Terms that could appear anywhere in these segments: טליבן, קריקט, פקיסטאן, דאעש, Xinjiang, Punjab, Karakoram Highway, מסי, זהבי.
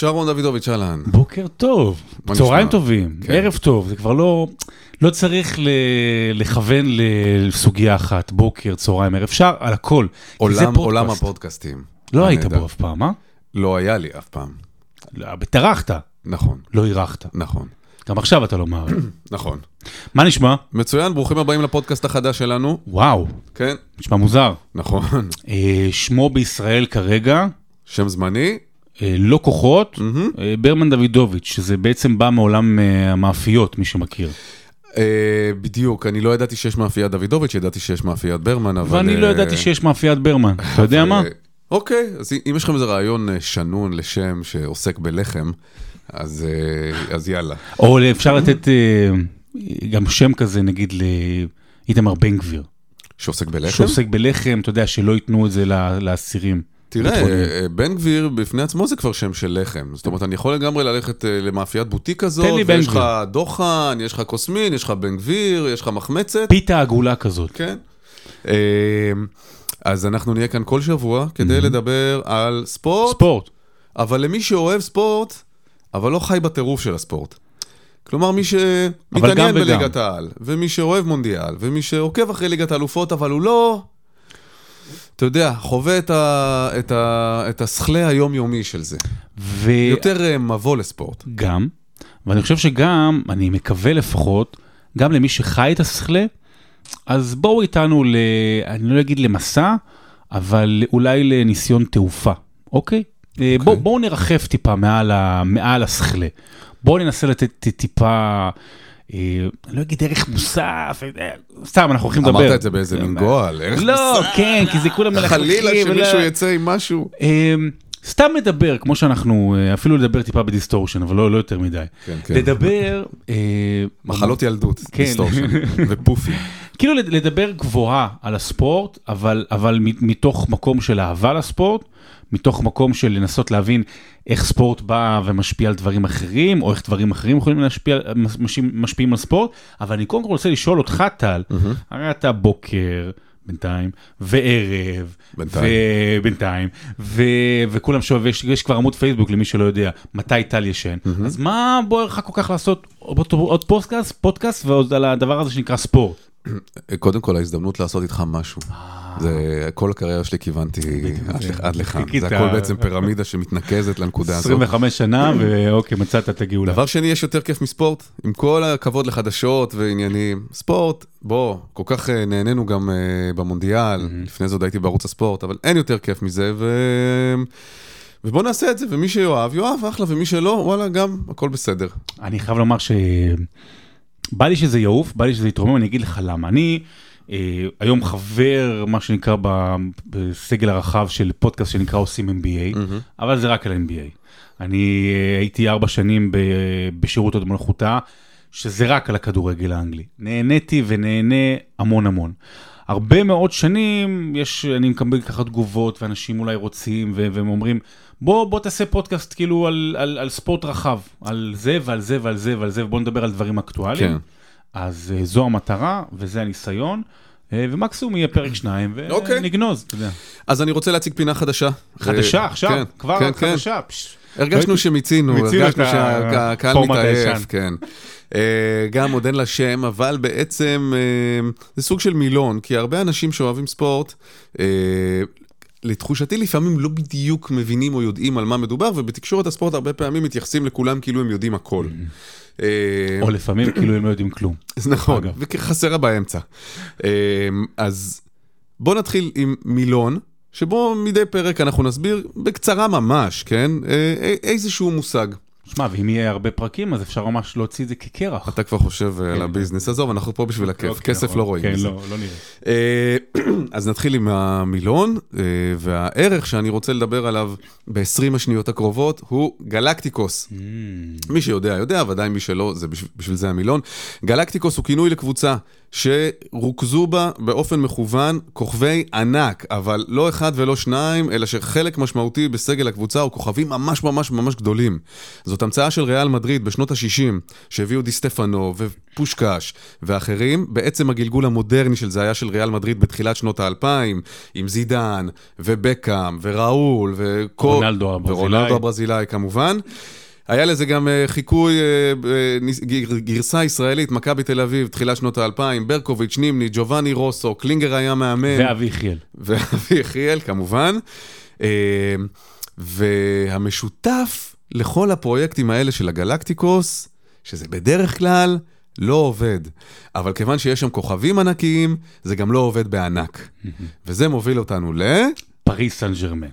שרון דוידוביץ' אלן. בוקר טוב, צהריים טובים, ערב טוב, זה כבר לא צריך לכוון לסוגיה אחת, בוקר, צהריים, ערב, אפשר על הכל. עולם הפודקאסטים. לא היית בו אף פעם, אה? לא היה לי אף פעם. תרחת. נכון. לא אירחת. נכון. גם עכשיו אתה לא מערב. נכון. מה נשמע? מצוין, ברוכים הבאים לפודקאסט החדש שלנו. וואו. כן. נשמע מוזר. נכון. שמו בישראל כרגע. שם זמני. לא כוחות, ברמן דוידוביץ', שזה בעצם בא מעולם המאפיות, מי שמכיר. בדיוק, אני לא ידעתי שיש מאפיית דוידוביץ', ידעתי שיש מאפיית ברמן, אבל... ואני לא ידעתי שיש מאפיית ברמן, אתה יודע מה? אוקיי, אז אם יש לכם איזה רעיון שנון לשם שעוסק בלחם, אז יאללה. או אפשר לתת גם שם כזה, נגיד, לאיתמר בן גביר. שעוסק בלחם? שעוסק בלחם, אתה יודע, שלא ייתנו את זה לאסירים. תראה, בן גביר בפני עצמו זה כבר שם של לחם. זאת אומרת, אני יכול לגמרי ללכת למאפיית בוטיק כזאת, ויש לך דוחן, יש לך קוסמין, יש לך בן גביר, יש לך מחמצת. פיתה עגולה כזאת. כן. אז אנחנו נהיה כאן כל שבוע כדי לדבר על ספורט. ספורט. אבל למי שאוהב ספורט, אבל לא חי בטירוף של הספורט. כלומר, מי שמתעניין בליגת העל, ומי שאוהב מונדיאל, ומי שעוקב אחרי ליגת האלופות, אבל הוא לא... אתה יודע, חווה את השכלה היומיומי של זה. יותר מבוא לספורט. גם, ואני חושב שגם, אני מקווה לפחות, גם למי שחי את השכלה, אז בואו איתנו, אני לא אגיד למסע, אבל אולי לניסיון תעופה, אוקיי? בואו נרחף טיפה מעל השכלה. בואו ננסה לתת טיפה... אני לא אגיד ערך מוסף, סתם, אנחנו הולכים לדבר. אמרת את זה באיזה מנגועל, ערך מוסף. לא, כן, כי זה כולם מלאכים. חלילה שמישהו יצא עם משהו. סתם מדבר, כמו שאנחנו, אפילו לדבר טיפה בדיסטורשן, אבל לא יותר מדי. לדבר... מחלות ילדות, דיסטורשן, ופופי. כאילו לדבר גבוהה על הספורט, אבל מתוך מקום של אהבה לספורט, מתוך מקום של לנסות להבין איך ספורט בא ומשפיע על דברים אחרים, או איך דברים אחרים יכולים משפיעים על ספורט, אבל אני קודם כל רוצה לשאול אותך, טל, הרי אתה בוקר, בינתיים, וערב, ובינתיים, וכולם שואב, יש כבר עמוד פייסבוק למי שלא יודע, מתי טל ישן, אז מה בוא ערך כל כך לעשות עוד פודקאסט, ועוד על הדבר הזה שנקרא ספורט? קודם כל, ההזדמנות לעשות איתך משהו. כל הקריירה שלי כיוונתי עד לכאן. זה הכל בעצם פירמידה שמתנקזת לנקודה הזאת. 25 שנה, ואוקיי, מצאת את הגאולה. דבר שני, יש יותר כיף מספורט. עם כל הכבוד לחדשות ועניינים. ספורט, בוא, כל כך נהנינו גם במונדיאל. לפני זאת הייתי בערוץ הספורט, אבל אין יותר כיף מזה, ובוא נעשה את זה. ומי שיואב, יואב, אחלה, ומי שלא, וואלה, גם הכל בסדר. אני חייב לומר ש... בא לי שזה יעוף, בא לי שזה יתרומם, אני אגיד לך למה. אני היום חבר, מה שנקרא, בסגל הרחב של פודקאסט שנקרא עושים MBA, אבל זה רק על MBA. אני הייתי 4 שנים בשירות עוד מלאכותה, שזה רק על הכדורגל האנגלי. נהניתי ונהנה המון המון. הרבה מאוד שנים, אני מקבל ככה תגובות, ואנשים אולי רוצים, והם אומרים, בוא תעשה פודקאסט כאילו על ספורט רחב, על זה ועל זה ועל זה ועל זה, ובוא נדבר על דברים אקטואליים. אז זו המטרה, וזה הניסיון, ומקסימום יהיה פרק 2, ונגנוז. אז אני רוצה להציג פינה חדשה. חדשה עכשיו? כבר חדשה. הרגשנו שמיצינו, הרגשנו שהקהל מתעייף, כן. גם עוד אין לה שם, אבל בעצם זה סוג של מילון, כי הרבה אנשים שאוהבים ספורט, לתחושתי לפעמים לא בדיוק מבינים או יודעים על מה מדובר, ובתקשורת הספורט הרבה פעמים מתייחסים לכולם כאילו הם יודעים הכל. או לפעמים כאילו הם לא יודעים כלום. נכון, וכחסרה באמצע. אז בוא נתחיל עם מילון, שבו מדי פרק אנחנו נסביר בקצרה ממש, כן? איזשהו מושג. שמע, ואם יהיה הרבה פרקים, אז אפשר ממש להוציא את זה כקרח. אתה כבר חושב על הביזנס הזה, ואנחנו פה בשביל הכיף. כסף לא רואים. כן, לא נראה. אז נתחיל עם המילון, והערך שאני רוצה לדבר עליו ב-20 השניות הקרובות, הוא גלקטיקוס. מי שיודע, יודע, ודאי מי שלא, בשביל זה המילון. גלקטיקוס הוא כינוי לקבוצה שרוכזו בה באופן מכוון כוכבי ענק, אבל לא אחד ולא שניים, אלא שחלק משמעותי בסגל הקבוצה הוא כוכבים ממש ממש ממש גדולים. זאת המצאה של ריאל מדריד בשנות ה-60, שהביאו די סטפנו ופושקש ואחרים. בעצם הגלגול המודרני של זה היה של ריאל מדריד בתחילת שנות ה-2000, עם זידן ובקאם וראול ורונלדו הברזילאי כמובן. היה לזה גם חיקוי, גרסה ישראלית, מכבי תל אביב, תחילת שנות ה-2000, ברקוביץ', נימני, ג'ובני רוסו, קלינגר היה מאמן. ואבי יחיאל, כמובן. והמשותף לכל הפרויקטים האלה של הגלקטיקוס, שזה בדרך כלל לא עובד. אבל כיוון שיש שם כוכבים ענקיים, זה גם לא עובד בענק. וזה מוביל אותנו לפריס סן ז'רמן.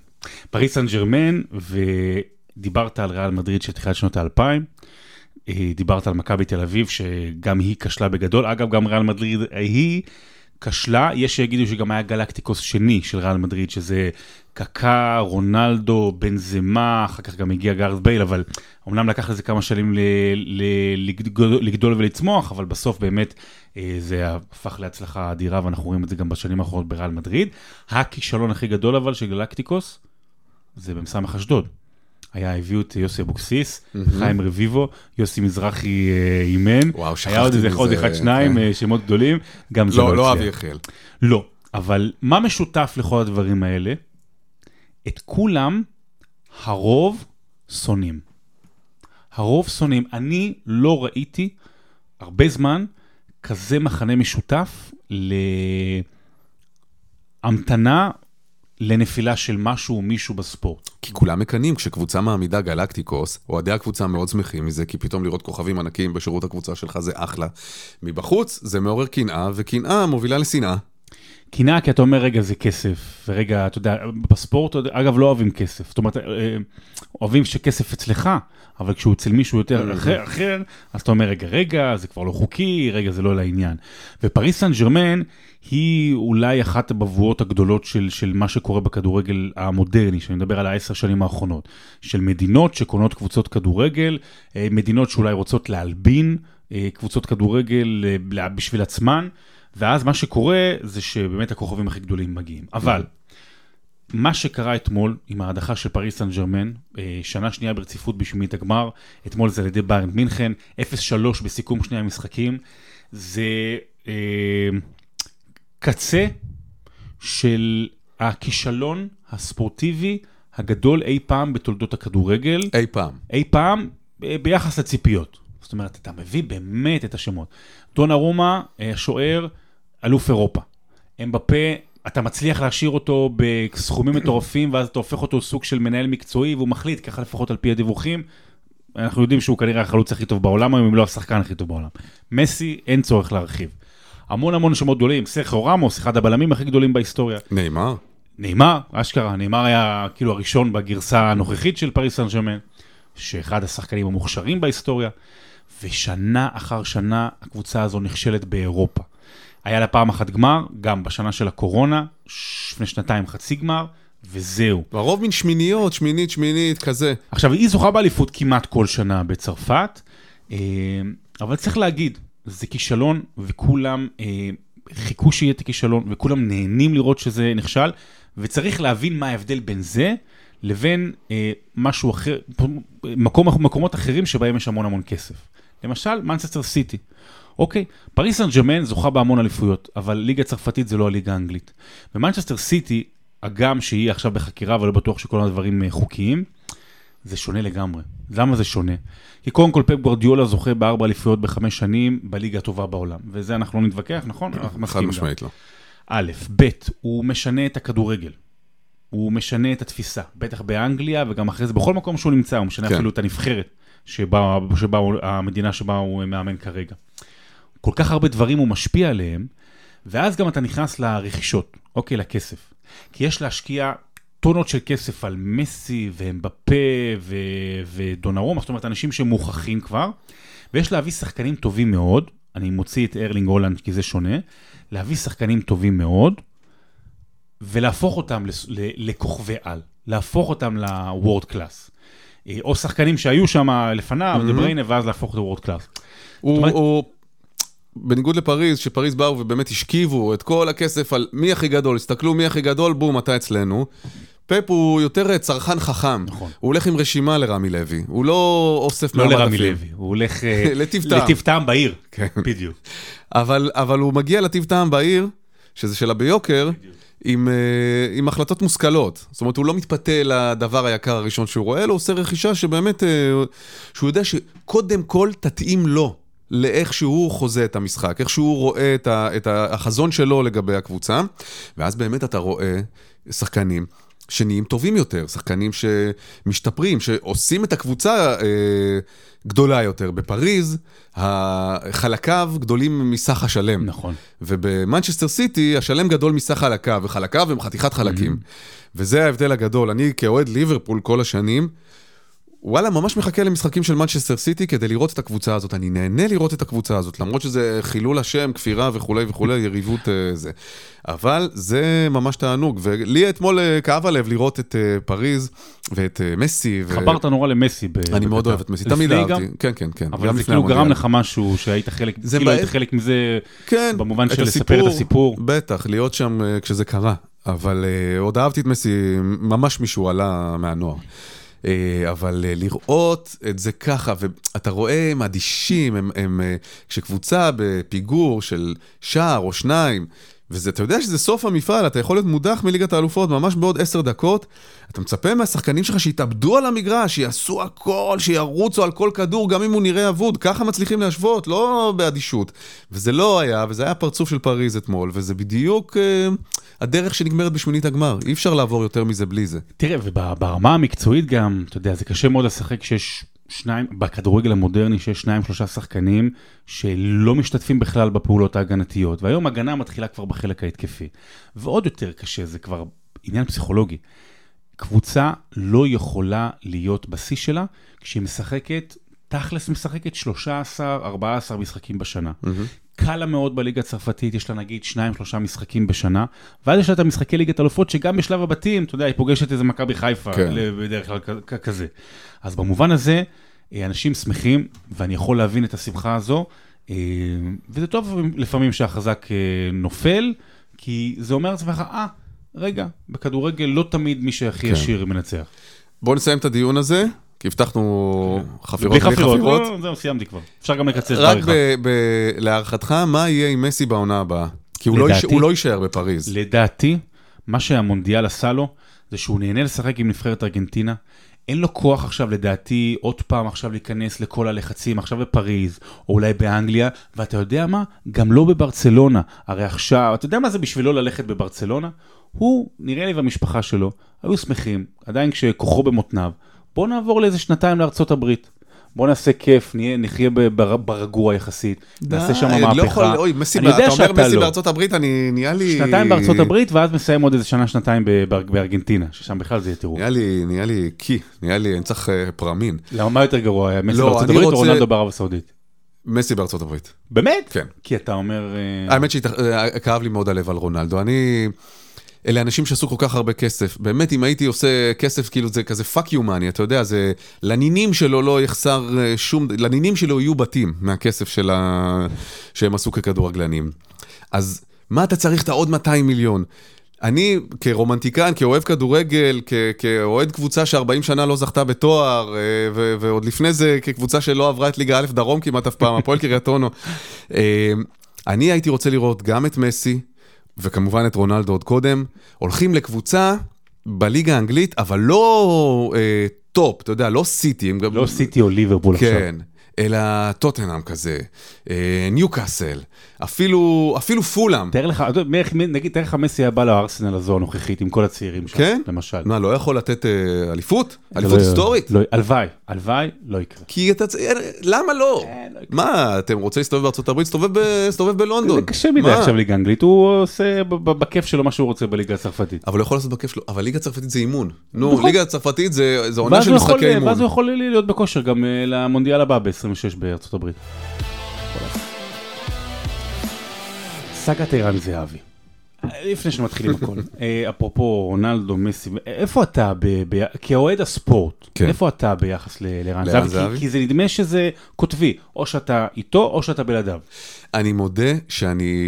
פריס סן ז'רמן דיברת על ריאל מדריד של תחילת שנות ה-2000, דיברת על מכבי תל אביב, שגם היא כשלה בגדול, אגב גם ריאל מדריד היא כשלה, יש שיגידו שגם היה גלקטיקוס שני של ריאל מדריד, שזה קקה, רונלדו, בנזמה, אחר כך גם הגיע גארד בייל, אבל אמנם לקח לזה כמה שנים לגדול ולצמוח, אבל בסוף באמת זה הפך להצלחה אדירה, ואנחנו רואים את זה גם בשנים האחרונות בריאל מדריד. הכישלון הכי גדול אבל של גלקטיקוס, זה במסע מחשדוד. הביאו את יוסי אבוקסיס, חיים רביבו, יוסי מזרחי אימן, היה עוד אחד שניים שמות גדולים, גם זה לא אבי יחיאל. לא, אבל מה משותף לכל הדברים האלה? את כולם הרוב שונאים. הרוב שונאים. אני לא ראיתי הרבה זמן כזה מחנה משותף להמתנה לנפילה של משהו או מישהו בספורט. כי כולם מקנים, כשקבוצה מעמידה גלקטיקוס, אוהדי הקבוצה מאוד שמחים מזה, כי פתאום לראות כוכבים ענקיים בשירות הקבוצה שלך זה אחלה. מבחוץ זה מעורר קנאה, וקנאה מובילה לשנאה. קנאה, כי אתה אומר, רגע, זה כסף. ורגע, אתה יודע, בספורט, אגב, לא אוהבים כסף. זאת אומרת, אוהבים שכסף אצלך, אבל כשהוא אצל מישהו יותר אחר, אז אתה אומר, רגע, זה כבר לא חוקי, רגע, זה לא לעניין. ופריס סן ז'רמן היא אולי אחת הבבואות הגדולות של מה שקורה בכדורגל המודרני, שאני מדבר על 10 שנים האחרונות, של מדינות שקונות קבוצות כדורגל, מדינות שאולי רוצות להלבין קבוצות כדורגל בשביל עצמן, ואז מה שקורה זה שבאמת הכוכבים הכי גדולים מגיעים. אבל מה שקרה אתמול עם ההדחה של פריס סן ז'רמן, שנה שנייה ברציפות בשמינית הגמר, אתמול זה על ידי ביירן מינכן, 0-3 בסיכום שני המשחקים, זה קצה של הכישלון הספורטיבי הגדול אי פעם בתולדות הכדורגל. אי פעם ביחס לציפיות. זאת אומרת, אתה מביא באמת את השמות. דונרומה, שוער, אלוף אירופה. אמבפה, אתה מצליח להשאיר אותו בסכומים מטורפים, ואז אתה הופך אותו סוג של מנהל מקצועי, והוא מחליט, ככה לפחות על פי הדיווחים, אנחנו יודעים שהוא כנראה החלוץ הכי טוב בעולם, אם לא השחקן הכי טוב בעולם. מסי, אין צורך להרחיב. המון המון שמות גדולים, סרחיו רמוס, אחד הבלמים הכי גדולים בהיסטוריה. נאמר, אשכרה, נאמר היה כאילו הראשון בגרסה הנוכחית של פריס סן ז'רמן, שאחד השחקנים המוכשרים בהיסטוריה. ושנה אחר שנה הקבוצה הזו נכשלת באירופה. היה לה פעם אחת גמר, גם בשנה של הקורונה, לפני שנתיים חצי גמר, וזהו. הרוב מן שמינית, כזה. עכשיו, היא זוכה באליפות כמעט כל שנה בצרפת, אבל צריך להגיד, זה כישלון, וכולם חיכו שיהיה את הכישלון, וכולם נהנים לראות שזה נכשל, וצריך להבין מה ההבדל בין זה, לבין משהו אחר, מקומות אחרים שבהם יש המון המון כסף. למשל, מנצ'סטר סיטי. אוקיי, פריס סן ז'רמן זוכה בהמון אליפויות, אבל ליגה צרפתית זה לא הליגה האנגלית. ומנצ'סטר סיטי, הגם שהיא עכשיו בחקירה, אבל לא בטוח שכל הדברים חוקיים, זה שונה לגמרי. למה זה שונה? כי קודם כל פפ גוארדיולה זוכה ב4 אליפויות ב5 שנים בליגה הטובה בעולם. וזה אנחנו לא נתווכח, נכון? חד משמעית לא. א', ב', הוא משנה את הכדורגל. הוא משנה את התפיסה, בטח באנגליה וגם אחרי זה, בכל מקום שהוא נמצא, הוא משנה אפילו את הנבחרת, המדינה שבה הוא מאמן כרגע. כל כך הרבה דברים הוא משפיע עליהם, ואז גם אתה נכנס לרכישות, אוקיי, לכסף. כי יש להשקיע טונות של כסף על מסי ואמבפה ודונרומה, זאת אומרת, אנשים שמוכחים כבר, ויש להביא שחקנים טובים מאוד, אני מוציא את ארלינג הולנד כי זה שונה, להביא שחקנים טובים מאוד, ולהפוך אותם לכוכבי על, להפוך אותם לוורד קלאס. או שחקנים שהיו שם לפניו, דבריינה, ואז להפוך את הוורד קלאס. בניגוד לפריז, שפריז באו ובאמת השכיבו את כל הכסף על מי הכי גדול, הסתכלו מי הכי גדול, בום, אתה אצלנו. פפ הוא יותר צרכן חכם, נכון. הוא הולך עם רשימה לרמי לוי, הוא לא אוסף לא לרמי לוי, הוא הולך לטבטם בעיר, בדיוק. אבל הוא מגיע לטבטם בעיר, שזה שלה ביוקר, עם החלטות מושכלות. זאת אומרת, הוא לא מתפתה לדבר היקר הראשון שהוא רואה, אלא הוא עושה רכישה שבאמת, שהוא יודע שקודם כל תתאים לו, לאיך שהוא חוזה את המשחק, איך שהוא רואה את החזון שלו לגבי הקבוצה, ואז באמת אתה רואה שחקנים, שניים טובים יותר, שחקנים שמשתפרים, שעושים את הקבוצה גדולה יותר. בפריז, החלקיו גדולים מסך השלם. נכון. ובמנצ'סטר סיטי, השלם גדול מסך חלקיו, וחלקיו הם חתיכת חלקים. Mm-hmm. וזה ההבדל הגדול. אני כאוהד ליברפול כל השנים, וואלה, ממש מחכה למשחקים של מנצ'סטר סיטי כדי לראות את הקבוצה הזאת. אני נהנה לראות את הקבוצה הזאת, למרות שזה חילול השם, כפירה וכולי וכולי, יריבות זה. אבל זה ממש תענוג. ולי אתמול כאב הלב לראות את פריז ואת מסי. חברת נורא למסי. אני מאוד אוהב את מסי, תמיד אהבתי. כן, כן, כן. אבל זה כאילו גרם לך משהו שהיית חלק מזה, במובן של לספר את הסיפור. בטח, להיות שם כשזה קרה. אבל עוד אהבתי את מסי, ממש מישהו עלה מהנוער. אבל לראות את זה ככה, ואתה רואה, הם אדישים, הם כשקבוצה בפיגור של שער או שניים, ואתה יודע שזה סוף המפעל, אתה יכול להיות מודח מליגת האלופות, ממש בעוד 10 דקות, אתה מצפה מהשחקנים שלך שיתאבדו על המגרש, שיעשו הכל, שירוצו על כל כדור, גם אם הוא נראה אבוד, ככה מצליחים להשוות, לא באדישות. וזה לא היה, וזה היה פרצוף של פריז אתמול, וזה בדיוק הדרך שנגמרת בשמינית הגמר, אי אפשר לעבור יותר מזה בלי זה. תראה, וברמה המקצועית גם, אתה יודע, זה קשה מאוד לשחק שיש שניים, בכדורגל המודרני שיש 2-3 שחקנים שלא משתתפים בכלל בפעולות ההגנתיות, והיום הגנה מתחילה כבר בחלק ההתקפי. ועוד יותר קשה, זה כבר עניין פסיכולוגי. קבוצה לא יכולה להיות בשיא שלה, כשהיא משחקת, תכלס משחקת 13-14 משחקים בשנה. קלה מאוד בליגה הצרפתית, יש לה נגיד 2-3 משחקים בשנה, ואז יש לה את המשחקי ליגת אלופות, שגם בשלב הבתים, אתה יודע, היא פוגשת איזה מכבי חיפה, בדרך כלל כזה. אז במובן הזה, אנשים שמחים, ואני יכול להבין את השמחה הזו, וזה טוב לפעמים שהחזק נופל, כי זה אומר לצבחה, רגע, בכדורגל לא תמיד מי שהכי עשיר מנצח. בואו נסיים את הדיון הזה. כי הבטחנו חפירות בלי חפירות. זהו, סיימתי כבר. אפשר גם לקצר. רק להערכתך, מה יהיה עם מסי בעונה הבאה? כי הוא לא יישאר בפריז. לדעתי, מה שהמונדיאל עשה לו, זה שהוא נהנה לשחק עם נבחרת ארגנטינה. אין לו כוח עכשיו, לדעתי, עוד פעם עכשיו להיכנס לכל הלחצים, עכשיו בפריז, או אולי באנגליה, ואתה יודע מה? גם לא בברצלונה. הרי עכשיו, אתה יודע מה זה בשבילו ללכת בברצלונה? הוא, נראה לי והמשפחה שלו, היו שמחים, עדיין כשכוחו במותניו. בוא נעבור לאיזה 2 לארצות הברית. בוא נעשה כיף, נחיה ברגוע יחסית, נעשה שם מהפכה. אני יודע שאתה לא. אתה אומר מסי בארצות הברית, אני נהיה לי 2 בארצות הברית, ואז מסיים עוד איזה 1-2 בארגנטינה, ששם בכלל זה יתראו. נהיה לי קי, נהיה לי, אני צריך פרמין. למה מה יותר גרוע? מסי בארצות הברית או רונלדו בערב הסעודית? מסי בארצות הברית. באמת? כן. כי אתה אומר האמת שכאב לי מאוד הלב על רונלדו. אני אלה אנשים שעשו כל כך הרבה כסף. באמת, אם הייתי עושה כסף, כאילו זה כזה פאק יומני, אתה יודע, זה לנינים שלו לא יחסר שום, לנינים שלו יהיו בתים מהכסף שהם עשו ככדורגלנים. אז מה אתה צריך את העוד 200 מיליון? אני כרומנטיקן, כאוהב כדורגל, כאוהד קבוצה ש40 שנה לא זכתה בתואר, ועוד לפני זה כקבוצה שלא עברה את ליגה א' דרום כמעט אף פעם, הפועל קריית אונו. אני הייתי רוצה לראות גם את מסי, וכמובן את רונלדו עוד קודם, הולכים לקבוצה בליגה האנגלית, אבל לא טופ, אתה יודע, לא סיטי. לא סיטי או ליברפול עכשיו. כן, אלא טוטנהאם כזה, ניוקאסל, אפילו פולאם. תאר לך, נגיד, תאר לך מסי הבא לארסנל הזו הנוכחית, עם כל הצעירים שם, למשל. מה, לא יכול לתת אליפות? אליפות היסטורית? הלוואי, לא יקרה. כי אתה, למה לא? מה, אתם רוצים להסתובב בארצות הברית? הסתובב בלונדון. זה קשה מדי עכשיו ליגה אנגלית, הוא עושה בכיף שלו מה שהוא רוצה בליגה הצרפתית. אבל הוא יכול לעשות בכיף שלו, אבל ליגה הצרפתית זה אימון. נו, ליגה הצרפתית זה עונה של משחקי אימון. ואז הוא יכול להיות בכושר גם למונדיאל הבא ב-26 בארצות הברית. סגת ערן זהבי. לפני שמתחילים הכל, אפרופו רונלדו, מסי, איפה אתה, כאוהד הספורט, איפה אתה ביחס לרן זהבי? כי זה נדמה שזה כותבי, או שאתה איתו או שאתה בלעדיו. אני מודה שאני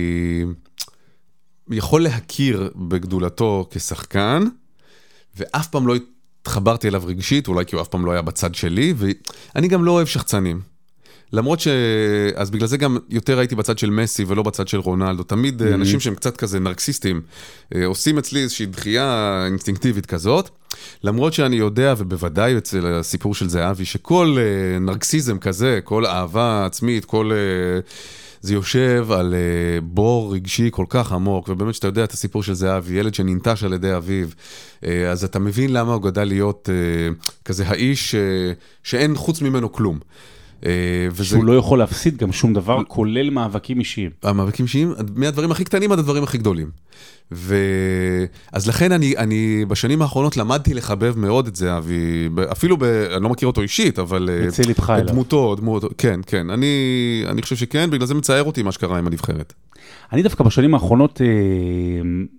יכול להכיר בגדולתו כשחקן, ואף פעם לא התחברתי אליו רגשית, אולי כי הוא אף פעם לא היה בצד שלי, ואני גם לא אוהב שחצנים. למרות ש... אז בגלל זה גם יותר הייתי בצד של מסי ולא בצד של רונלדו. תמיד אנשים שהם קצת כזה נרקסיסטים, עושים אצלי איזושהי דחייה אינסטינקטיבית כזאת. למרות שאני יודע, ובוודאי אצל הסיפור של זהבי, שכל נרקסיזם כזה, כל אהבה עצמית, כל... זה יושב על בור רגשי כל כך עמוק, ובאמת שאתה יודע את הסיפור של זהבי, ילד שננטש על ידי אביו, אז אתה מבין למה הוא גדל להיות כזה האיש שאין חוץ ממנו כלום. שהוא לא יכול להפסיד גם שום דבר, כולל מאבקים אישיים. המאבקים אישיים, מהדברים הכי קטנים עד הדברים הכי גדולים. אז לכן אני בשנים האחרונות למדתי לחבב מאוד את זהבי, אפילו, אני לא מכיר אותו אישית, אבל דמותו, כן, כן, אני חושב שכן, בגלל זה מצער אותי מה שקרה עם הנבחרת. אני דווקא בשנים האחרונות,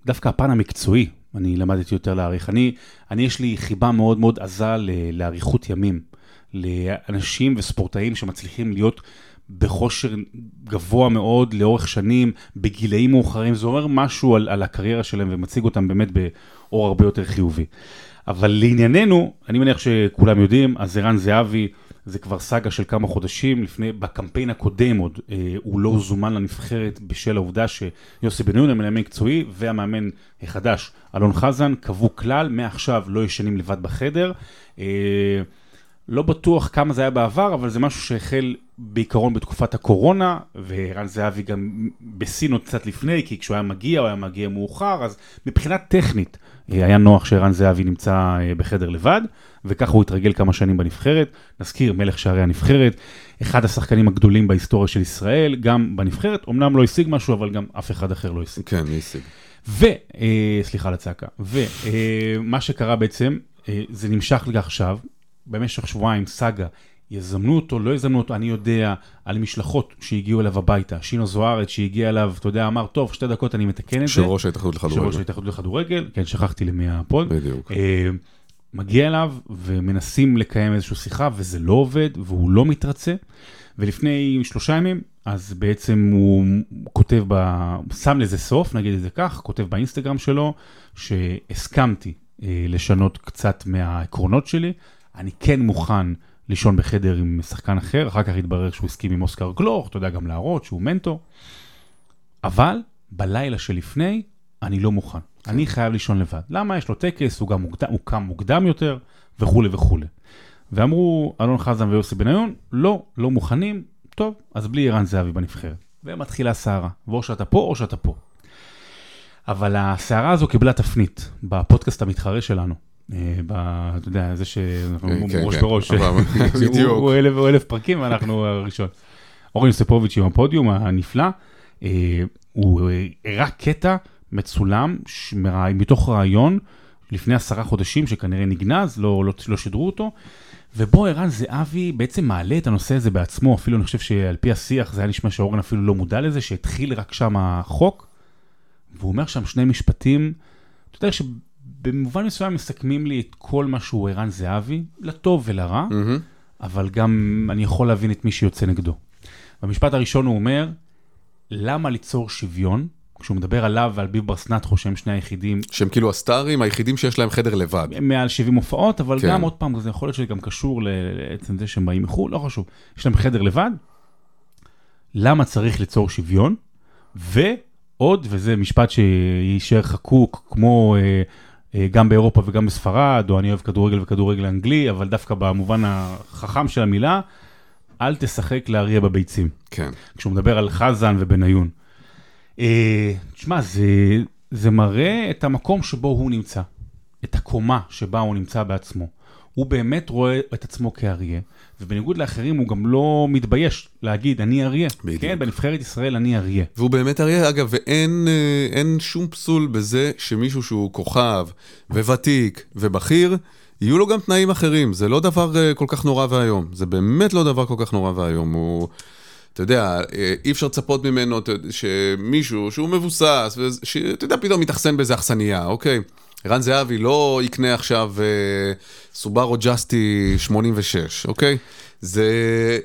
דווקא הפן המקצועי, אני למדתי יותר להעריך. אני יש לי חיבה מאוד מאוד עזה להעריכות ימים. לאנשים וספורטאים שמצליחים להיות בחושר גבוה מאוד לאורך שנים, בגילאים מאוחרים, זה אומר משהו על הקריירה שלהם ומציג אותם באמת באור הרבה יותר חיובי. אבל לענייננו, אני מניח שכולם יודעים, אז ערן זהבי זה כבר סגה של כמה חודשים, בקמפיין הקודם עוד, הוא לא זומן לנבחרת בשל העובדה שיוסי בניון, המאמן המקצועי והמאמן החדש, אלון חזן, קבעו כלל, מעכשיו לא ישנים לבד בחדר, לא בטוח כמה זה היה בעבר, אבל זה משהו שהחל בעיקרון בתקופת הקורונה, וערן זהבי גם בסין עוד קצת לפני, כי כשהוא היה מגיע, הוא היה מגיע מאוחר, אז מבחינה טכנית היה נוח שערן זהבי נמצא בחדר לבד, וכך הוא התרגל כמה שנים בנבחרת. נזכיר, מלך שערי הנבחרת, אחד השחקנים הגדולים בהיסטוריה של ישראל, גם בנבחרת, אמנם לא השיג משהו, אבל גם אף אחד אחר לא השיג. כן, השיג. סליחה על הצעקה. ומה שקרה בעצם, זה נמשך לגע עכשיו, במשך שבועיים, סגה, יזמנו אותו, לא יזמנו אותו, אני יודע, על משלחות שהגיעו אליו הביתה, שינו זוהרת שהגיע אליו, אתה יודע, אמר, טוב, 2 דקות אני מתקן את זה. שראש ההתאחדות לכדורגל. שראש ההתאחדות לכדורגל, כן, שכחתי למי הפוד. בדיוק. מגיע אליו, ומנסים לקיים איזושהי שיחה, וזה לא עובד, והוא לא מתרצה, ולפני 3 ימים, אז בעצם הוא כותב, שם לזה סוף, נגיד את זה כך, כותב באינסטגרם שלו, שהסכמתי לשנות קצת מהעקרונות שלי, אני כן מוכן לישון בחדר עם שחקן אחר, אחר כך התברר שהוא הסכים עם אוסקר גלוך, אתה יודע גם להראות שהוא מנטור, אבל בלילה שלפני אני לא מוכן, אני חייב לישון לבד. למה? יש לו טקס, הוא גם קם מוקדם יותר, וכו' וכו'. ואמרו אלון חזן ויוסי בניון, לא מוכנים, טוב, אז בלי ערן זהבי בנבחרת. ומתחילה סערה, ואו שאתה פה או שאתה פה. אבל הסערה הזו קיבלה תפנית בפודקאסט המתחרה שלנו. אתה יודע, זה שראש בראש, הוא 1,000 פרקים, ואנחנו הראשון. אורן ספוביץ' עם הפודיום הנפלא, הוא הראה קטע מצולם מתוך רעיון לפני 10 חודשים, שכנראה נגנז, לא שדרו אותו, ובו ערן זהבי בעצם מעלה את הנושא הזה בעצמו, אפילו אני חושב שעל פי השיח זה היה נשמע שאורן אפילו לא מודע לזה, שהתחיל רק שם החוק, והוא אומר שם 2 משפטים, אתה יודע במובן מסוים מסכמים לי את כל מה שהוא ערן זהבי, לטוב ולרע, אבל גם אני יכול להבין את מי שיוצא נגדו. במשפט הראשון הוא אומר, למה ליצור שוויון? כשהוא מדבר עליו ועל ביב ברסנט חושם 2 היחידים. שהם כאילו הסטארים, היחידים שיש להם חדר לבד. מעל 70 הופעות, אבל גם עוד פעם, זה יכול להיות שגם קשור לעצם זה שהם באים מחול, לא חשוב. יש להם חדר לבד. למה צריך ליצור שוויון? ועוד, וזה משפט שישאר חקוק, כמו... גם באירופה וגם בספרד, או אני אוהב כדורגל וכדורגל אנגלי, אבל דווקא במובן החכם של המילה, אל תשחק לאריה בביצים. כן. כשהוא מדבר על חזן ובניון. תשמע, זה מראה את המקום שבו הוא נמצא, את הקומה שבה הוא נמצא בעצמו. הוא באמת רואה את עצמו כאריה, ובניגוד לאחרים הוא גם לא מתבייש להגיד, אני אריה. בדיוק. כן, בנבחרת ישראל אני אריה. והוא באמת אריה, אגב, ואין שום פסול בזה שמישהו שהוא כוכב וותיק ובכיר, יהיו לו גם תנאים אחרים. זה לא דבר כל כך נורא והיום. זה באמת לא דבר כל כך נורא והיום. אתה יודע, אי אפשר לצפות ממנו שמישהו שהוא מבוסס, שאתה יודע, פתאום מתאכסן באיזה אכסניה, אוקיי? רן זהבי לא יקנה עכשיו סובארו ג'סטי 86, אוקיי? זה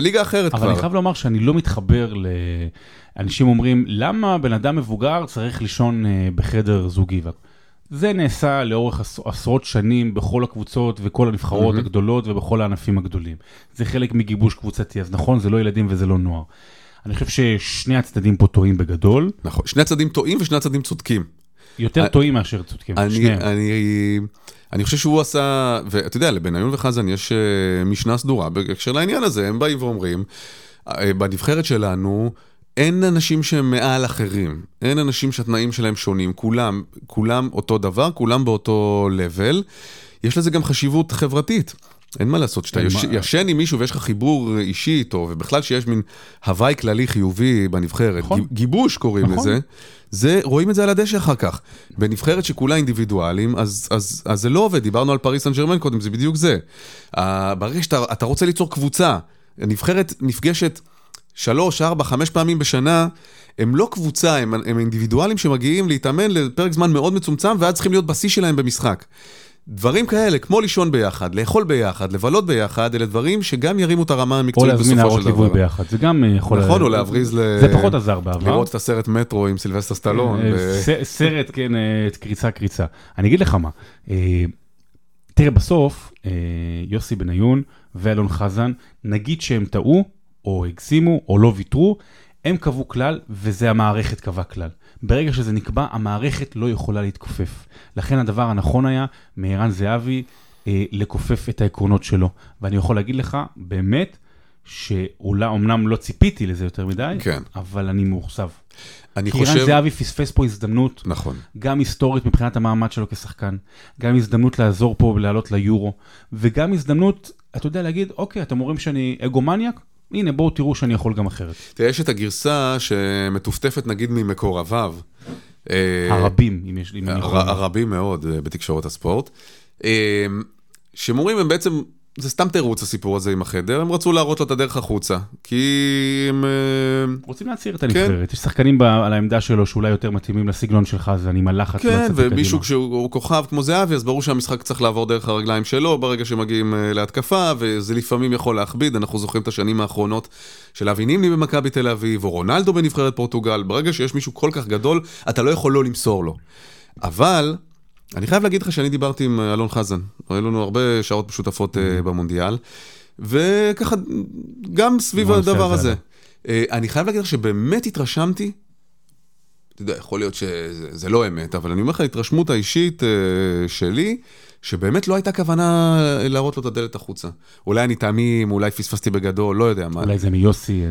ליגה אחרת כבר. אבל אני חייב לומר שאני לא מתחבר לאנשים אומרים, למה בן אדם מבוגר צריך לישון בחדר זוגי? זה נעשה לאורך עשרות שנים בכל הקבוצות וכל הנבחרות הגדולות ובכל הענפים הגדולים. זה חלק מגיבוש קבוצתי, אז נכון, זה לא ילדים וזה לא נוער. אני חושב ששני הצדדים פה טועים בגדול. נכון, שני הצדדים טועים ושני הצדדים צודקים. יותר טועים מאשר צודקים. אני חושב שהוא עשה, ואתה יודע, לבניון וחזן יש משנה סדורה בהקשר לעניין הזה, הם באים ואומרים, בנבחרת שלנו, אין אנשים שהם מעל אחרים, אין אנשים שהתנאים שלהם שונים, כולם אותו דבר, כולם באותו לבל, יש לזה גם חשיבות חברתית. אין מה לעשות, שאתה ישן עם מישהו ויש לך חיבור אישי איתו, ובכלל שיש מין הוואי כללי חיובי בנבחרת, גיבוש קוראים לזה, רואים את זה על הדשא אחר כך, בנבחרת שכולה אינדיבידואלים, אז זה לא עובד, דיברנו על פריס סן ז'רמן קודם, זה בדיוק זה, ברגע שאתה רוצה ליצור קבוצה, נבחרת נפגשת 3, 4, 5 פעמים בשנה, הם לא קבוצה, הם אינדיבידואלים שמגיעים להתאמן לפרק זמן מאוד מצומצם, ואז צריכים להיות בשיא שלהם במשחק. דברים כאלה, כמו לישון ביחד, לאכול ביחד, לבלות ביחד, אלה דברים שגם ירימו את הרמה המקצועית בסופו של דבר. או להזמין הערות ליווי ביחד, זה גם יכול... נכון, או להבריז ל... זה פחות עזר בעבר. לראות את הסרט מטרו עם סילבסטר סטלון. סרט, כן, קריצה. אני אגיד לך מה, תראה, בסוף, יוסי בניון ואלון חזן, נגיד שהם טעו, או הגזימו, או לא ויתרו, הם קבעו כלל, וזה המערכת קבעה כלל. ברגע שזה נקבע, המערכת לא יכולה להתכופף. לכן הדבר הנכון היה, מאירן זהבי, לכופף את העקרונות שלו. ואני יכול להגיד לך, באמת, שאולי, אמנם לא ציפיתי לזה יותר מדי, כן. אבל אני מאוכזב. כי חושב... אירן זהבי פספס פה הזדמנות, נכון. גם היסטורית מבחינת המעמד שלו כשחקן, גם הזדמנות לעזור פה ולעלות ליורו, וגם הזדמנות, אתה יודע להגיד, אוקיי, אתם אומרים שאני אגומניאק, הנה, בואו תראו שאני יכול גם אחרת. תראה, יש את הגרסה שמטופטפת, נגיד, ממקורביו. הרבים, אם יש לי מניחות. הרבים מאוד בתקשורת הספורט. שמורים, הם בעצם, זה סתם תירוץ הסיפור הזה עם החדר, הם רצו להראות לו את הדרך החוצה, כי הם... רוצים להצעיר את הנבחרת. יש שחקנים על העמדה שלו שאולי יותר מתאימים לסגנון שלך, זה אני מלחץ. כן, ומישהו כשהוא כוכב כמו זהבי, אז ברור שהמשחק צריך לעבור דרך הרגליים שלו, ברגע שמגיעים להתקפה, וזה לפעמים יכול להכביד, אנחנו זוכרים את השנים האחרונות של אבי נימני במכבי תל אביב, או רונלדו בנבחרת פורטוגל, ברגע שיש מישהו כל כך גדול, אתה לא יכול לא למסור לו. אבל אני חייב להגיד לך שאני דיברתי עם אלון חזן, היו לנו הרבה שעות משותפות במונדיאל, וככה גם סביב הדבר הזה. אני חייב להגיד לך שבאמת התרשמתי, אתה יודע, יכול להיות שזה לא אמת, אבל אני אומר לך, ההתרשמות האישית שלי, שבאמת לא הייתה כוונה להראות לו את הדלת החוצה. אולי אני תמים, אולי פספסתי בגדול, לא יודע מה. אולי זה מיוסי.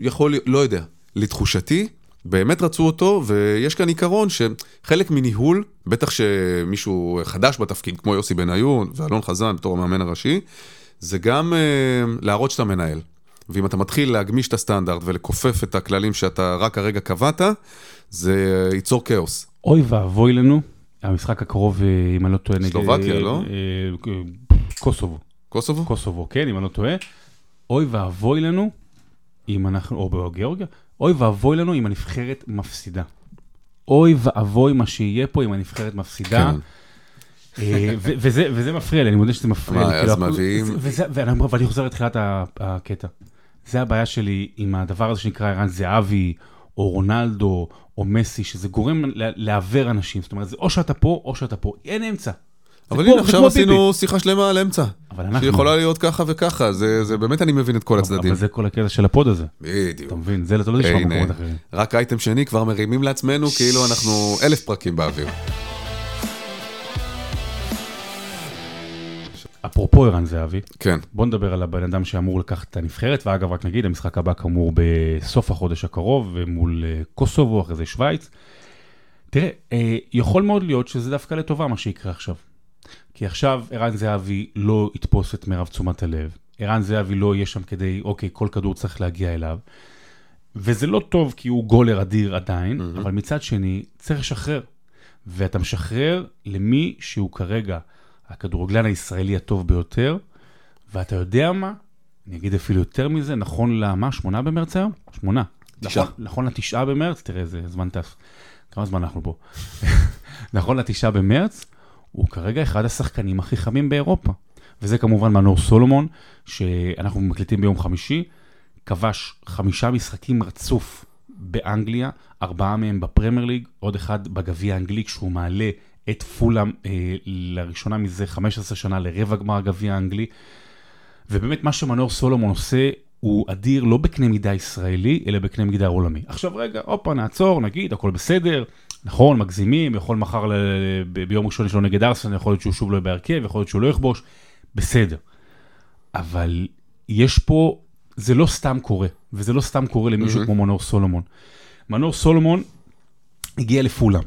יכול, לא יודע. לתחושתי, באמת רצו אותו, ויש כאן עיקרון שחלק מניהול, בטח שמישהו חדש בתפקיד, כמו יוסי בניון ואלון חזן, בתור המאמן הראשי, זה גם להראות שאתה מנהל. ואם אתה מתחיל להגמיש את הסטנדרט ולכופף את הכללים שאתה רק הרגע קבעת, זה ייצור כאוס. אוי ואבוי לנו, המשחק הקרוב, אם אני לא טועה, סלובקיה, לא? קוסובו. קוסובו? קוסובו, כן, אם אני לא טועה. אוי ואבוי לנו, אם אנחנו, או בגיאורגיה, אוי ואבוי לנו אם הנבחרת מפסידה. אוי ואבוי מה שיהיה פה אם הנבחרת מפסידה. וזה מפריע לי, אני מודה שזה מפריע לי. אז מביאים... ואני חוזר לתחילת הקטע. זה הבעיה שלי עם הדבר הזה שנקרא אירן זהבי, או רונלדו, או מסי, שזה גורם לעבר אנשים. זאת אומרת, זה או שאתה פה, או שאתה פה. אין אמצע. אבל הנה, עכשיו עשינו שיחה שלמה על אמצע. שיכולה להיות ככה וככה. זה באמת אני מבין את כל הצדדים. אבל זה כל הקטע של הפוד הזה. בדיוק. אתה מבין, זה לא לשמוע מקומות אחרים. רק אייטם שני כבר מרימים לעצמנו, כאילו אנחנו 1000 פרקים באוויר. אפרופו אירן זהבי. כן. בוא נדבר על הבן אדם שאמור לקחת את הנבחרת, ואגב, רק נגיד, המשחק הבא כאמור בסוף החודש הקרוב, מול קוסובו, אחרי זה שוויץ. תראה, יכול מאוד להיות שזה דווקא לטובה מה שיקרה עכשיו. כי עכשיו אירן זהבי לא יתפוס את מרב תשומת הלב. אירן זהבי לא יהיה שם כדי, אוקיי, כל כדור צריך להגיע אליו. וזה לא טוב כי הוא גולר אדיר עדיין, אבל מצד שני, צריך לשחרר. ואתה משחרר למי שהוא כרגע הכדורגלן הישראלי הטוב ביותר, ואתה יודע מה? אני אגיד אפילו יותר מזה, נכון למה? 8 במרץ היום? 8. 9. נכון ל9 במרץ, תראה איזה זמן טס. כמה זמן אנחנו פה? נכון ל9 במרץ, הוא כרגע אחד השחקנים הכי חמים באירופה. וזה כמובן מנור סולומון, שאנחנו מקליטים ביום חמישי, כבש 5 משחקים רצוף באנגליה, 4 מהם בפרמייר ליג, עוד אחד בגביע האנגלי, כשהוא מעלה את פולאם לראשונה מזה 15 שנה לרבע גמר הגביע האנגלי. ובאמת מה שמנור סולומון עושה הוא אדיר לא בקנה מידה ישראלי, אלא בקנה מידה עולמי. עכשיו רגע, אופה, נעצור, נגיד, הכל בסדר, נכון, מגזימים, יכול מחר ביום ראשון שלו נגד ארסנל, יכול להיות שהוא שוב לא יהיה בהרכב, יכול להיות שהוא לא יכבוש, בסדר. אבל יש פה, זה לא סתם קורה, וזה לא סתם קורה למישהו כמו מנור סולומון. מנור סולומון הגיע לפולאם.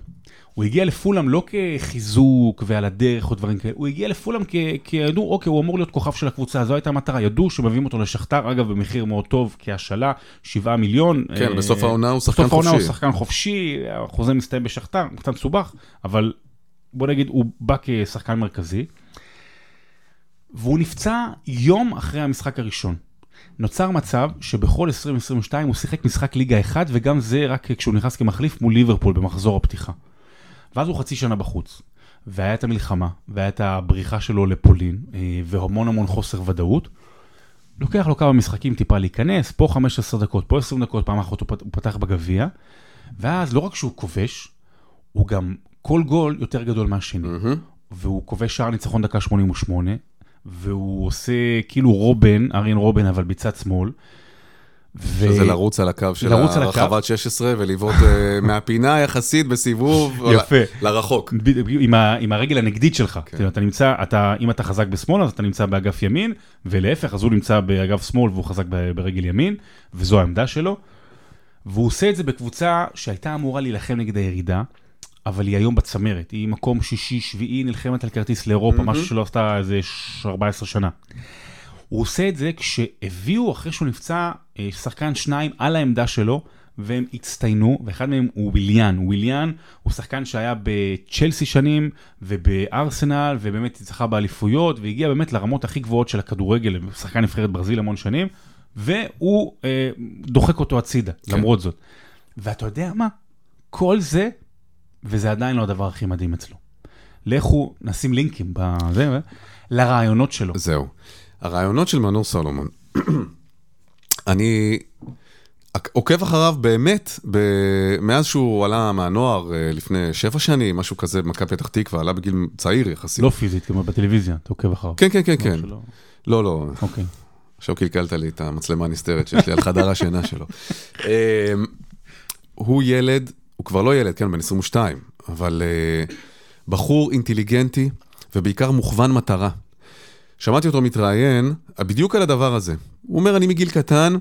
הוא הגיע לפולאם לא כחיזוק ועל הדרך או דברים כאלה, הוא הגיע לפולאם כידעו, אוקיי, הוא אמור להיות כוכב של הקבוצה, זו הייתה המטרה, ידעו שמביאים אותו לשכתר, אגב, במחיר מאוד טוב, כהשאלה, 7 מיליון. כן, בסוף העונה הוא שחקן חופשי. בסוף העונה הוא שחקן חופשי, החוזה מסתיים בשכתר, קצת סובך, אבל בוא נגיד, הוא בא כשחקן מרכזי, והוא נפצע יום אחרי המשחק הראשון. נוצר מצב שבכל 2022 הוא שיחק משחק ליגה 1, וגם זה רק כשהוא נכנס כמחליף מול ליברפול במחזור הפתיחה. ואז הוא חצי שנה בחוץ, והיה את המלחמה, והיה את הבריחה שלו לפולין, והמון המון חוסר ודאות. לוקח לו כמה משחקים טיפה להיכנס, פה 15 דקות, פה 20 דקות, פעם אחת הוא פתח בגביע, ואז לא רק שהוא כובש, הוא גם כל גול יותר גדול מהשני. והוא כובש שער ניצחון דקה 88, והוא עושה כאילו רובן, ארין רובן, אבל בצד שמאל, שזה לרוץ על הקו של הרחבת 16 ולבעוט מהפינה יחסית בסיבוב לרחוק. עם הרגל הנגדית שלך. אם אתה חזק בשמאל, אז אתה נמצא באגף ימין, ולהפך, אז הוא נמצא באגף שמאל והוא חזק ברגל ימין, וזו העמדה שלו. והוא עושה את זה בקבוצה שהייתה אמורה להילחם נגד הירידה, אבל היא היום בצמרת. היא מקום 6-7, נלחמת על כרטיס לאירופה, משהו שלא עשתה איזה 14 שנה. הוא עושה את זה כשהביאו, אחרי שהוא נפצע, שחקן 2 על העמדה שלו, והם הצטיינו, ואחד מהם הוא וויליאן. וויליאן הוא שחקן שהיה בצ'לסי שנים, ובארסנל, ובאמת הצליחה באליפויות, והגיע באמת לרמות הכי גבוהות של הכדורגל, שחקן נבחרת ברזיל המון שנים, והוא דוחק אותו הצידה, כן. למרות זאת. ואתה יודע מה? כל זה, וזה עדיין לא הדבר הכי מדהים אצלו. לכו, נשים לינקים בזה, לרעיונות שלו. זהו. הרעיונות של מנור סולומון, אני עוקב אחריו באמת, מאז שהוא עלה מהנוער לפני 7 שנים, משהו כזה במכבי פתח תקווה, עלה בגיל צעיר יחסית. לא פיזית, כמו בטלוויזיה, אתה עוקב אחריו. כן, כן, כן. לא, לא. אוקיי. עכשיו קלקלת לי את המצלמה הנסתרת שיש לי על חדר השינה שלו. הוא ילד, הוא כבר לא ילד, כן, בן 22, אבל בחור אינטליגנטי, ובעיקר מוכוון מטרה. שמעתי אותו מתראיין, בדיוק על הדבר הזה. הוא אומר, אני מגיל קטן,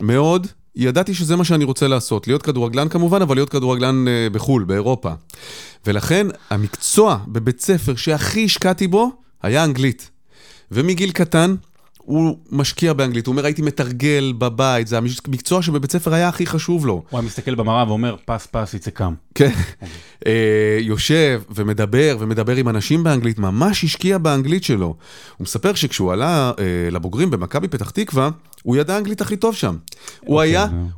מאוד, ידעתי שזה מה שאני רוצה לעשות, להיות כדורגלן כמובן, אבל להיות כדורגלן בחול, באירופה. ולכן, המקצוע בבית ספר שהכי השקעתי בו, היה אנגלית. ומגיל קטן, הוא משקיע באנגלית, הוא אומר, הייתי מתרגל בבית, זה המקצוע שבבית ספר היה הכי חשוב לו. הוא היה מסתכל במראה ואומר, פס פס יצא קם. כן, יושב ומדבר, ומדבר עם אנשים באנגלית, ממש השקיע באנגלית שלו. הוא מספר שכשהוא עלה לבוגרים במכבי פתח תקווה, הוא ידע אנגלית הכי טוב שם.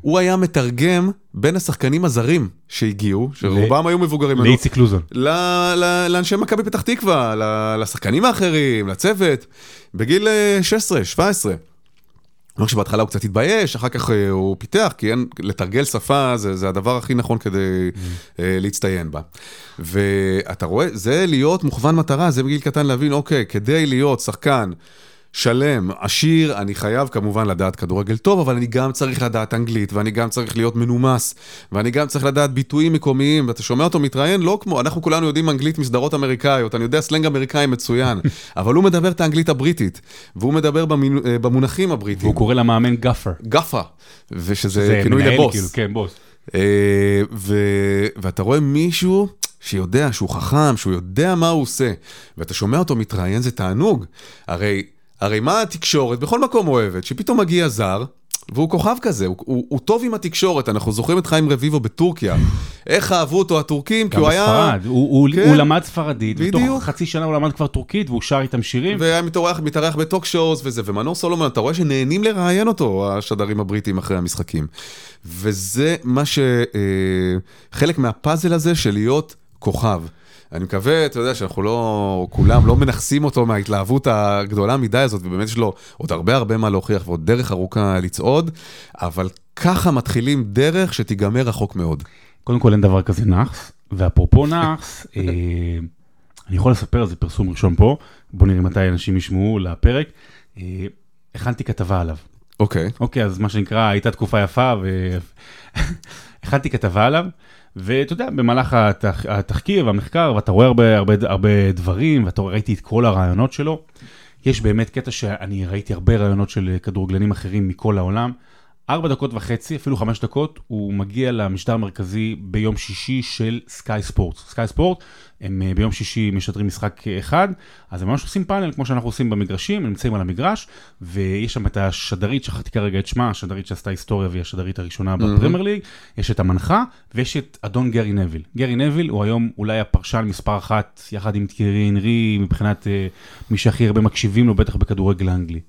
הוא היה מתרגם בין השחקנים הזרים שהגיעו, שרובם היו מבוגרים. לאיציק לוזון. לאנשי מכבי פתח תקווה, לשחקנים האחרים, לצוות, בגיל 16, 17. רק שבהתחלה הוא קצת התבייש, אחר כך הוא פיתח, כי לתרגל שפה זה הדבר הכי נכון כדי להצטיין בה. ואתה רואה, זה להיות מוכוון מטרה, זה בגיל קטן להבין, אוקיי, כדי להיות שחקן, שלם, עשיר, אני חייב כמובן לדעת כדורגל טוב, אבל אני גם צריך לדעת אנגלית, ואני גם צריך להיות מנומס, ואני גם צריך לדעת ביטויים מקומיים, ואתה שומע אותו מתראיין, לא כמו, אנחנו כולנו יודעים אנגלית מסדרות אמריקאיות, אני יודע סלנג אמריקאי מצוין, אבל הוא מדבר את האנגלית הבריטית, והוא מדבר במונחים הבריטיים. והוא קורא למאמן גאפר. גאפר, ושזה כינוי לבוס. כן, בוס. ואתה רואה מישהו שיודע שהוא חכם, שהוא יודע מה הוא עושה, ואתה שומע אותו מתראיין, זה תענוג. הרי מה התקשורת בכל מקום אוהבת, שפתאום מגיע זר, והוא כוכב כזה, הוא טוב עם התקשורת, אנחנו זוכרים את חיים רביבו בטורקיה, איך אהבו אותו הטורקים, כי הוא היה... גם בספרד, הוא למד ספרדית, ותוך חצי שנה הוא למד כבר טורקית, והוא שר איתם שירים. והיה מתארח בטוק שואוז וזה, ומנור סולומון, אתה רואה שנהנים לראיין אותו, השדרים הבריטים אחרי המשחקים. וזה מה ש... חלק מהפאזל הזה של להיות כוכב. אני מקווה, אתה יודע, שאנחנו לא, כולם לא מנחסים אותו מההתלהבות הגדולה מדי הזאת, ובאמת יש לו עוד הרבה מה להוכיח, ועוד דרך ארוכה לצעוד, אבל ככה מתחילים דרך שתיגמר רחוק מאוד. קודם כל אין דבר כזה נחס, ואפרופו נחס, אני יכול לספר על זה פרסום ראשון פה, בוא נראה מתי אנשים ישמעו לפרק, הכנתי כתבה עליו. אוקיי. אוקיי, אז מה שנקרא, הייתה תקופה יפה, הכנתי כתבה עליו, ואתה יודע, במהלך התחקיר והמחקר, ואתה רואה הרבה דברים, ואתה ראיתי את כל הרעיונות שלו, יש באמת קטע שאני ראיתי הרבה רעיונות של כדורגלנים אחרים מכל העולם, 4.5 דקות, אפילו 5 דקות, הוא מגיע למשדר המרכזי ביום שישי של סקאי ספורט. סקאי ספורט, הם ביום שישי משדרים משחק אחד, אז הם ממש עושים פאנל, כמו שאנחנו עושים במגרשים, הם נמצאים על המגרש, ויש שם את השדרית, שכחתי כרגע את שמה, השדרית שעשתה היסטוריה, והיא השדרית הראשונה בפרמייר ליג, יש את המנחה, ויש את אדון גרי נביל. גרי נביל הוא היום אולי הפרשן מספר 1, יחד עם תיארי הנרי, מבחינת מי שהכי הרבה מקשיבים לו, בטח בכדורגל האנגלי.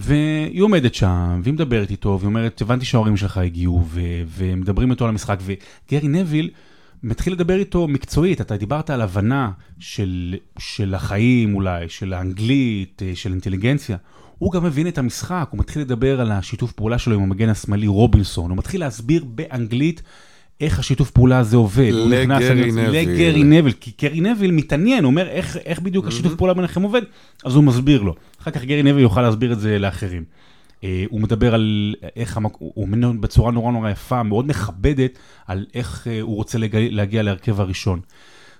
והיא עומדת שם, והיא מדברת איתו, והיא אומרת, הבנתי שההורים שלך הגיעו, ומדברים איתו על המשחק, וגרי נביל מתחיל לדבר איתו מקצועית, אתה דיברת על הבנה של החיים אולי, של האנגלית, של אינטליגנציה, הוא גם מבין את המשחק, הוא מתחיל לדבר על השיתוף פעולה שלו עם המגן השמאלי רובינסון, הוא מתחיל להסביר באנגלית איך השיתוף פעולה הזה עובד. לגרי נביל, כי גרי נביל מתעניין, הוא אומר איך בדיוק השיתוף פעולה ביניכם עובד, אז הוא מסביר לו. אחר כך גרי נביל יוכל להסביר את זה לאחרים. הוא מדבר על איך, הוא בצורה נורא יפה, מאוד מכבדת, על איך הוא רוצה להגיע להרכב הראשון.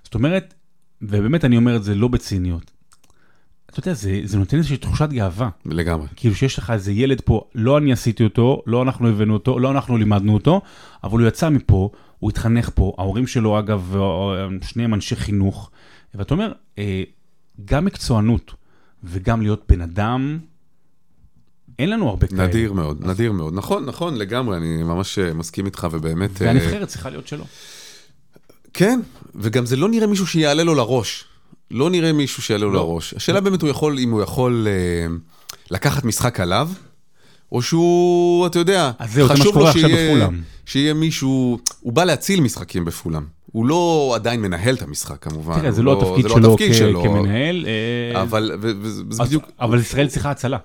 זאת אומרת, ובאמת אני אומר את זה לא בציניות, אתה יודע, זה נותן איזושהי תחושת גאווה. לגמרי. כאילו שיש לך איזה ילד פה, לא אני עשיתי אותו, לא אנחנו הבאנו אותו, לא אנחנו לימדנו אותו, אבל הוא יצא מפה, הוא התחנך פה, ההורים שלו אגב, שניהם אנשי חינוך, ואתה אומר, גם מקצוענות, וגם להיות בן אדם, אין לנו הרבה כאלה. נדיר מאוד, נדיר מאוד. נכון, לגמרי, אני ממש מסכים איתך, ובאמת... והנבחרת צריכה להיות שלו. כן, וגם זה לא נראה מישהו שיעלה לו לראש. לא נראה מישהו שיעלה לו לראש. השאלה באמת אם הוא יכול לקחת משחק עליו, או שהוא, אתה יודע, חשוב לו שיהיה מישהו, הוא בא להציל משחקים בפולם. הוא לא עדיין מנהל את המשחק, כמובן. תראה, זה לא התפקיד שלו כמנהל. אבל ישראל צריכה הצלה.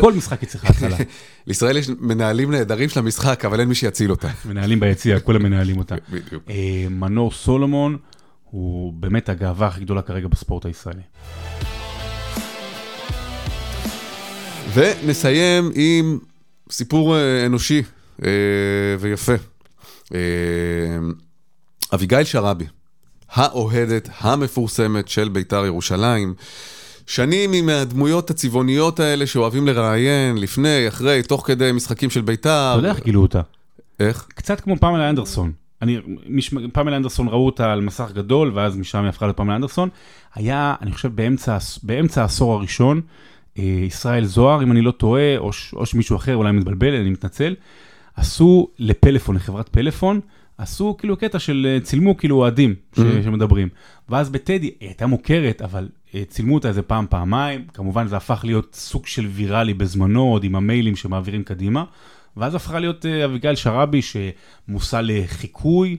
כל משחק היא צריכה הצלה. לישראל יש מנהלים נהדרים של המשחק, אבל אין מי שיציל אותה. מנהלים ביציע, כולם מנהלים אותה. מנור סולומון, הוא באמת הגאווה הכי גדולה כרגע בספורט הישראלי. ונסיים עם סיפור אנושי ויפה. אביגיל שרבי, האוהדת המפורסמת של בית"ר ירושלים, שנים עם הדמויות הצבעוניות האלה שאוהבים לראיין, לפני, אחרי, תוך כדי משחקים של בית"ר. אתה יודע איך גילו אותה? איך? קצת כמו פמלה אנדרסון. פמלה אנדרסון ראו אותה על מסך גדול, ואז משם היא הפכה לפמלה אנדרסון. היה, אני חושב, באמצע העשור הראשון, ישראל זוהר, אם אני לא טועה, או שמישהו אחר, אולי מתבלבל, אני מתנצל, עשו לפלאפון, לחברת פלאפון, עשו כאילו קטע של צילמו כאילו אוהדים שמדברים. ואז בטדי, היא הייתה מוכרת, אבל צילמו אותה איזה פעם, פעמיים, כמובן זה הפך להיות סוג של ויראלי בזמנו, עוד עם המיילים שמעבירים קדימה, ואז הפכה להיות אביגיל שרבי, שמוסה לחיקוי,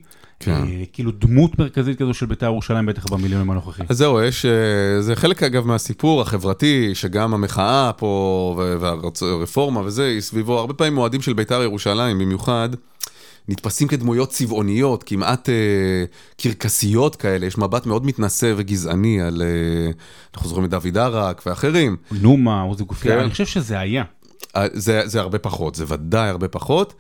כאילו דמות מרכזית כזו של בית"ר ירושלים, בטח במיליונים הנוכחים. אז זהו, זה חלק אגב מהסיפור החברתי, שגם המחאה פה, והרפורמה וזה, סביבו, הרבה פעמים מועדים של בית"ר ירושלים, במיוחד, נתפסים כדמויות צבעוניות, כמעט קרקסיות כאלה, יש מבט מאוד מתנשא וגזעני על, אנחנו זוכרים את דוד דרק ואחרים. נומה, או זה גופיה, אני חושב שזה היה. זה הרבה פחות, זה ודאי הרבה פחות,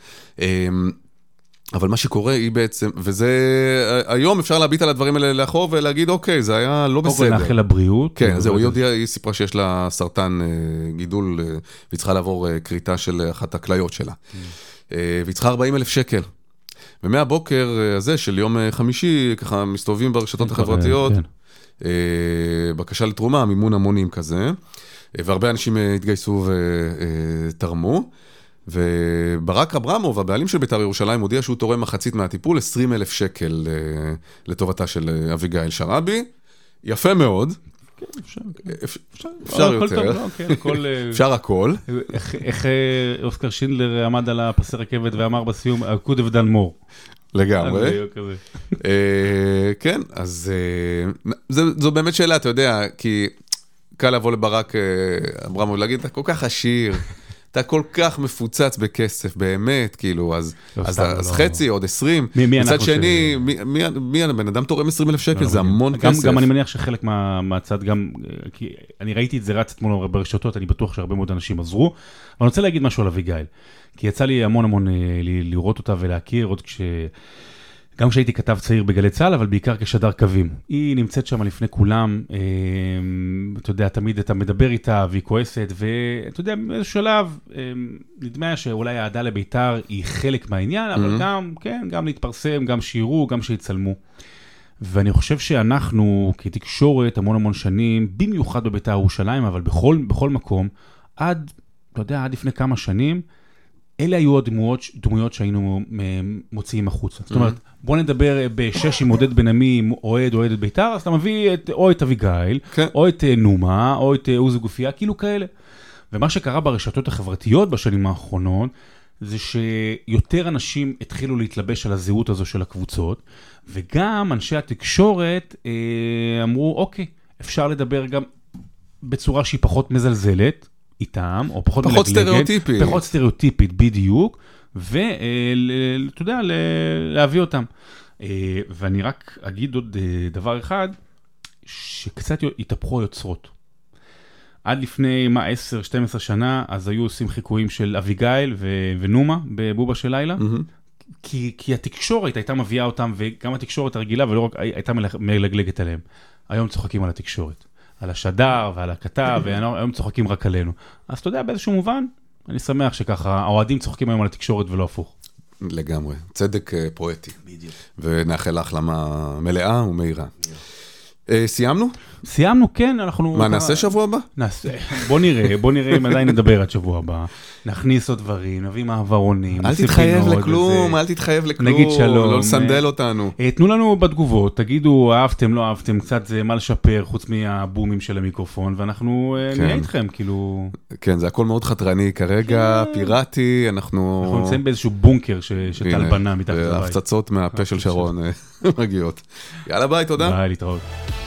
אבל מה שקורה היא בעצם, וזה, היום אפשר להביט על הדברים האלה לאחור ולהגיד, אוקיי, זה היה לא בסדר. אוקיי, נאחל לבריאות. כן, זהו, היא סיפרה שיש לה סרטן גידול, והיא צריכה לעבור קריטה של אחת הכליות שלה. והיא צריכה 40,000 שקל. ומהבוקר הזה של יום חמישי, ככה מסתובבים ברשתות החברתיות, בקשה לתרומה, מימון המונים כזה, והרבה אנשים התגייסו ותרמו, וברק אברמוב, הבעלים של בית"ר ירושלים, הודיע שהוא תורם מחצית מהטיפול, 20,000 שקל לטובתה של אביגיל שרעבי. יפה מאוד. אפשר יותר. אפשר הכל. איך אוסקר שינדלר עמד על הפסי רכבת ואמר בסיום, עקוד אבדן מור. לגמרי. כן, אז זו באמת שאלה, אתה יודע, כי קל לבוא לברק אברמוב ולהגיד, אתה כל כך עשיר, אתה כל כך מפוצץ בכסף, באמת, כאילו, אז חצי, עוד 20. מצד שני, מי הבן אדם תורם 20,000 שקל, זה המון כסף. גם אני מניח שחלק מהצד, גם, כי אני ראיתי את זה רץ אתמול ברשתות, אני בטוח שהרבה מאוד אנשים עזרו, אבל אני רוצה להגיד משהו על אביגיל, כי יצא לי המון לראות אותה ולהכיר, עוד גם כשהייתי כתב צעיר בגלי צהל, אבל בעיקר כשדר קווים. היא נמצאת שם לפני כולם, אתה יודע, תמיד אתה מדבר איתה, והיא כועסת, ואתה יודע, באיזשהו שלב, נדמה שאולי העדה לביתר היא חלק מהעניין, אבל גם, כן, גם להתפרסם, גם שירו, גם שיצלמו. ואני חושב שאנחנו, כתקשורת, המון שנים, במיוחד בביתר ירושלים, אבל בכל מקום, עד, אתה יודע, עד לפני כמה שנים, אלה היו הדמויות שהיינו מוציאים החוצה. זאת אומרת, בוא נדבר בשש עם עודד בן עמי, אוהד ביתר, אז אתה מביא או את אביגיל, או את נומה, או את עוזי גופיה, כאילו כאלה. ומה שקרה ברשתות החברתיות בשנים האחרונות, זה שיותר אנשים התחילו להתלבש על הזהות הזו של הקבוצות, וגם אנשי התקשורת אמרו, אוקיי, אפשר לדבר גם בצורה שהיא פחות מזלזלת, איתם, או פחות סטריאוטיפית. פחות סטריאוטיפית, בדיוק, ואתה יודע, להביא אותם. ואני רק אגיד עוד דבר אחד, שקצת התהפכו היוצרות. עד לפני 10-12 שנה, אז היו עושים חיקויים של אביגיל ונומה, בבובה של לילה, כי התקשורת הייתה מביאה אותם, וגם התקשורת הרגילה, ולא רק הייתה מלגלגת עליהם. היום צוחקים על התקשורת. על השדר ועל הכתב, והיום צוחקים רק עלינו. אז אתה יודע, באיזשהו מובן, אני שמח שככה, האוהדים צוחקים היום על התקשורת ולא הפוך. לגמרי. צדק פואטי. בדיוק. ונאחל להחלמה מלאה ומהירה. סיימנו? סיימנו, כן. מה, נעשה שבוע הבא? נעשה. בוא נראה אם עדיין נדבר עד שבוע הבא. נכניס עוד דברים, נביא מעברונים. אל תתחייב לכלום. נגיד שלום. לא לסנדל אותנו. תנו לנו בתגובות, תגידו, אהבתם, לא אהבתם, קצת זה מה לשפר, חוץ מהבומים של המיקרופון, ואנחנו נהיה איתכם, כאילו... כן, זה הכל מאוד חתרני כרגע, פיראטי, אנחנו נמצאים באיזשהו בונקר שטלבנה מתחת לבית. הפצצות מהפה של שרון מגיעות. יאללה ביי, תודה. ביי, להתראות.